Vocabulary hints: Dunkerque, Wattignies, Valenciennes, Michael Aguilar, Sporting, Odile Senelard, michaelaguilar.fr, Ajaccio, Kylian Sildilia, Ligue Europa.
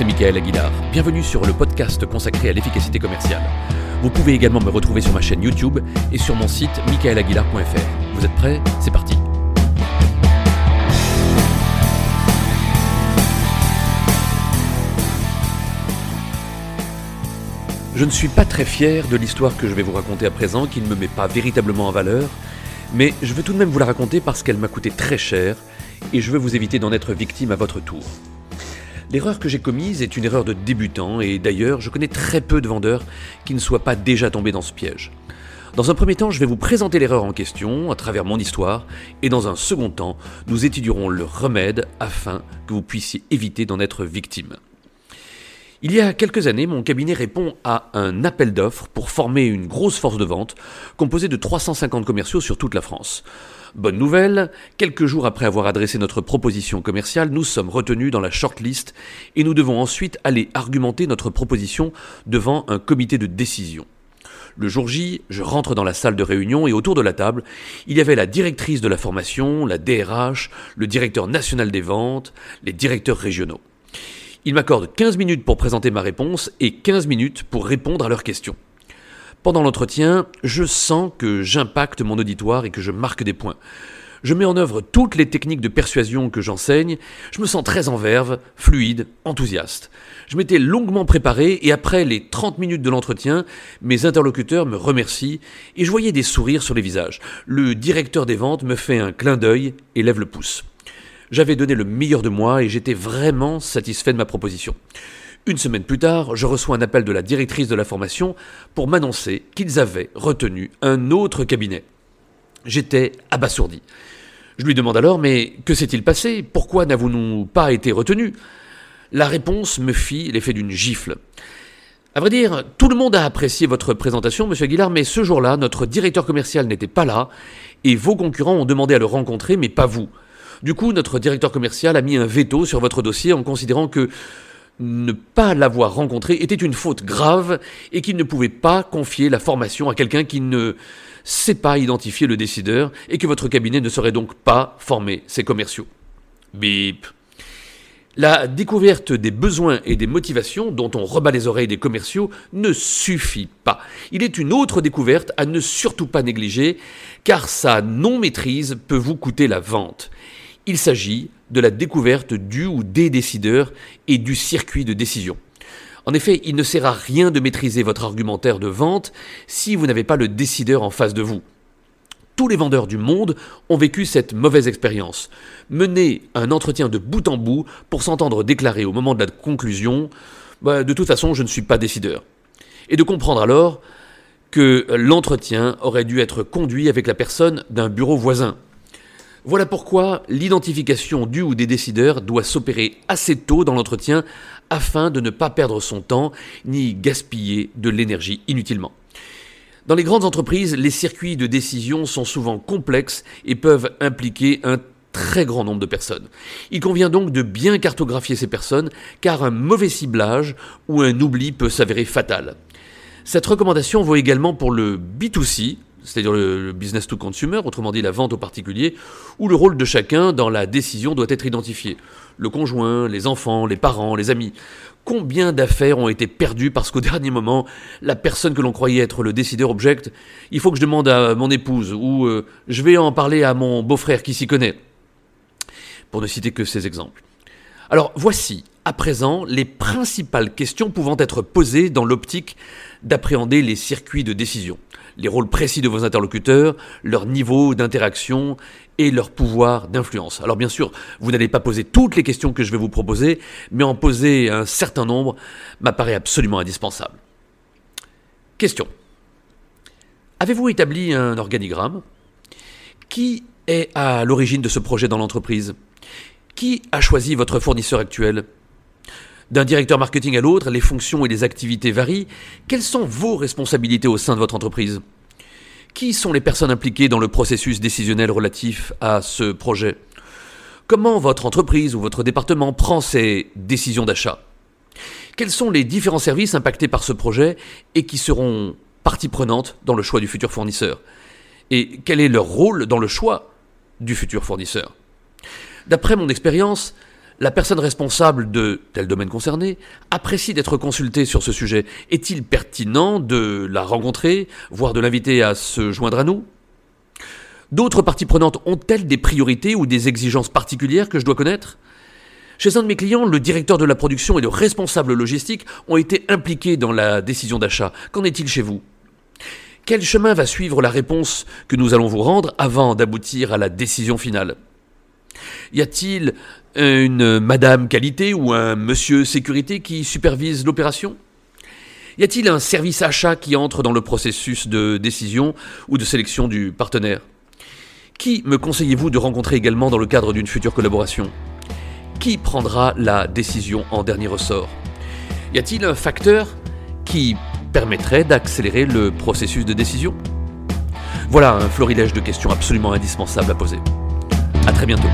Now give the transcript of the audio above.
c'est Michael Aguilar. Bienvenue sur le podcast consacré à l'efficacité commerciale. Vous pouvez également me retrouver sur ma chaîne YouTube et sur mon site michaelaguilar.fr. Vous êtes prêts ? C'est parti ! Je ne suis pas très fier de l'histoire que je vais vous raconter à présent, qui ne me met pas véritablement en valeur, mais je veux tout de même vous la raconter parce qu'elle m'a coûté très cher et je veux vous éviter d'en être victime à votre tour. L'erreur que j'ai commise est une erreur de débutant et d'ailleurs, je connais très peu de vendeurs qui ne soient pas déjà tombés dans ce piège. Dans un premier temps, je vais vous présenter l'erreur en question à travers mon histoire et dans un second temps, nous étudierons le remède afin que vous puissiez éviter d'en être victime. Il y a quelques années, mon cabinet répond à un appel d'offres pour former une grosse force de vente composée de 350 commerciaux sur toute la France. Bonne nouvelle, quelques jours après avoir adressé notre proposition commerciale, nous sommes retenus dans la shortlist et nous devons ensuite aller argumenter notre proposition devant un comité de décision. Le jour J, je rentre dans la salle de réunion et autour de la table, il y avait la directrice de la formation, la DRH, le directeur national des ventes, les directeurs régionaux. Ils m'accordent 15 minutes pour présenter ma réponse et 15 minutes pour répondre à leurs questions. Pendant l'entretien, je sens que j'impacte mon auditoire et que je marque des points. Je mets en œuvre toutes les techniques de persuasion que j'enseigne. Je me sens très en verve, fluide, enthousiaste. Je m'étais longuement préparé et après les 30 minutes de l'entretien, mes interlocuteurs me remercient et je voyais des sourires sur les visages. Le directeur des ventes me fait un clin d'œil et lève le pouce. J'avais donné le meilleur de moi et j'étais vraiment satisfait de ma proposition. Une semaine plus tard, je reçois un appel de la directrice de la formation pour m'annoncer qu'ils avaient retenu un autre cabinet. J'étais abasourdi. Je lui demande alors « Mais que s'est-il passé ? Pourquoi n'avons-nous pas été retenus ?» La réponse me fit l'effet d'une gifle. À vrai dire, tout le monde a apprécié votre présentation, Monsieur Aguilar, mais ce jour-là, notre directeur commercial n'était pas là et vos concurrents ont demandé à le rencontrer, mais pas vous. Du coup, notre directeur commercial a mis un veto sur votre dossier en considérant que ne pas l'avoir rencontré était une faute grave et qu'il ne pouvait pas confier la formation à quelqu'un qui ne sait pas identifier le décideur et que votre cabinet ne saurait donc pas former ses commerciaux. Bip. La découverte des besoins et des motivations dont on rebat les oreilles des commerciaux ne suffit pas. Il est une autre découverte à ne surtout pas négliger car sa non-maîtrise peut vous coûter la vente. Il s'agit de la découverte du ou des décideurs et du circuit de décision. En effet, il ne sert à rien de maîtriser votre argumentaire de vente si vous n'avez pas le décideur en face de vous. Tous les vendeurs du monde ont vécu cette mauvaise expérience. Mener un entretien de bout en bout pour s'entendre déclarer au moment de la conclusion « de toute façon, je ne suis pas décideur ». Et de comprendre alors que l'entretien aurait dû être conduit avec la personne d'un bureau voisin. Voilà pourquoi l'identification du ou des décideurs doit s'opérer assez tôt dans l'entretien afin de ne pas perdre son temps ni gaspiller de l'énergie inutilement. Dans les grandes entreprises, les circuits de décision sont souvent complexes et peuvent impliquer un très grand nombre de personnes. Il convient donc de bien cartographier ces personnes car un mauvais ciblage ou un oubli peut s'avérer fatal. Cette recommandation vaut également pour le B2C, c'est-à-dire le business to consumer, autrement dit la vente aux particuliers, où le rôle de chacun dans la décision doit être identifié. Le conjoint, les enfants, les parents, les amis. Combien d'affaires ont été perdues parce qu'au dernier moment, la personne que l'on croyait être le décideur objecte « il faut que je demande à mon épouse » ou « je vais en parler à mon beau-frère qui s'y connaît », pour ne citer que ces exemples. Alors voici, à présent, les principales questions pouvant être posées dans l'optique d'appréhender les circuits de décision, les rôles précis de vos interlocuteurs, leur niveau d'interaction et leur pouvoir d'influence. Alors bien sûr, vous n'allez pas poser toutes les questions que je vais vous proposer, mais en poser un certain nombre m'apparaît absolument indispensable. Question. Avez-vous établi un organigramme ? Qui est à l'origine de ce projet dans l'entreprise ? Qui a choisi votre fournisseur actuel ? D'un directeur marketing à l'autre, les fonctions et les activités varient. Quelles sont vos responsabilités au sein de votre entreprise ? Qui sont les personnes impliquées dans le processus décisionnel relatif à ce projet ? Comment votre entreprise ou votre département prend ses décisions d'achat ? Quels sont les différents services impactés par ce projet et qui seront partie prenante dans le choix du futur fournisseur ? Et quel est leur rôle dans le choix du futur fournisseur ? D'après mon expérience, La personne responsable de tel domaine concerné apprécie d'être consultée sur ce sujet. Est-il pertinent de la rencontrer, voire de l'inviter à se joindre à nous ? D'autres parties prenantes ont-elles des priorités ou des exigences particulières que je dois connaître ? Chez un de mes clients, le directeur de la production et le responsable logistique ont été impliqués dans la décision d'achat. Qu'en est-il chez vous ? Quel chemin va suivre la réponse que nous allons vous rendre avant d'aboutir à la décision finale ? Y a-t-il une madame qualité ou un monsieur sécurité qui supervise l'opération ? Y a-t-il un service achat qui entre dans le processus de décision ou de sélection du partenaire ? Qui me conseillez-vous de rencontrer également dans le cadre d'une future collaboration ? Qui prendra la décision en dernier ressort ? Y a-t-il un facteur qui permettrait d'accélérer le processus de décision ? Voilà un florilège de questions absolument indispensables à poser. À très bientôt.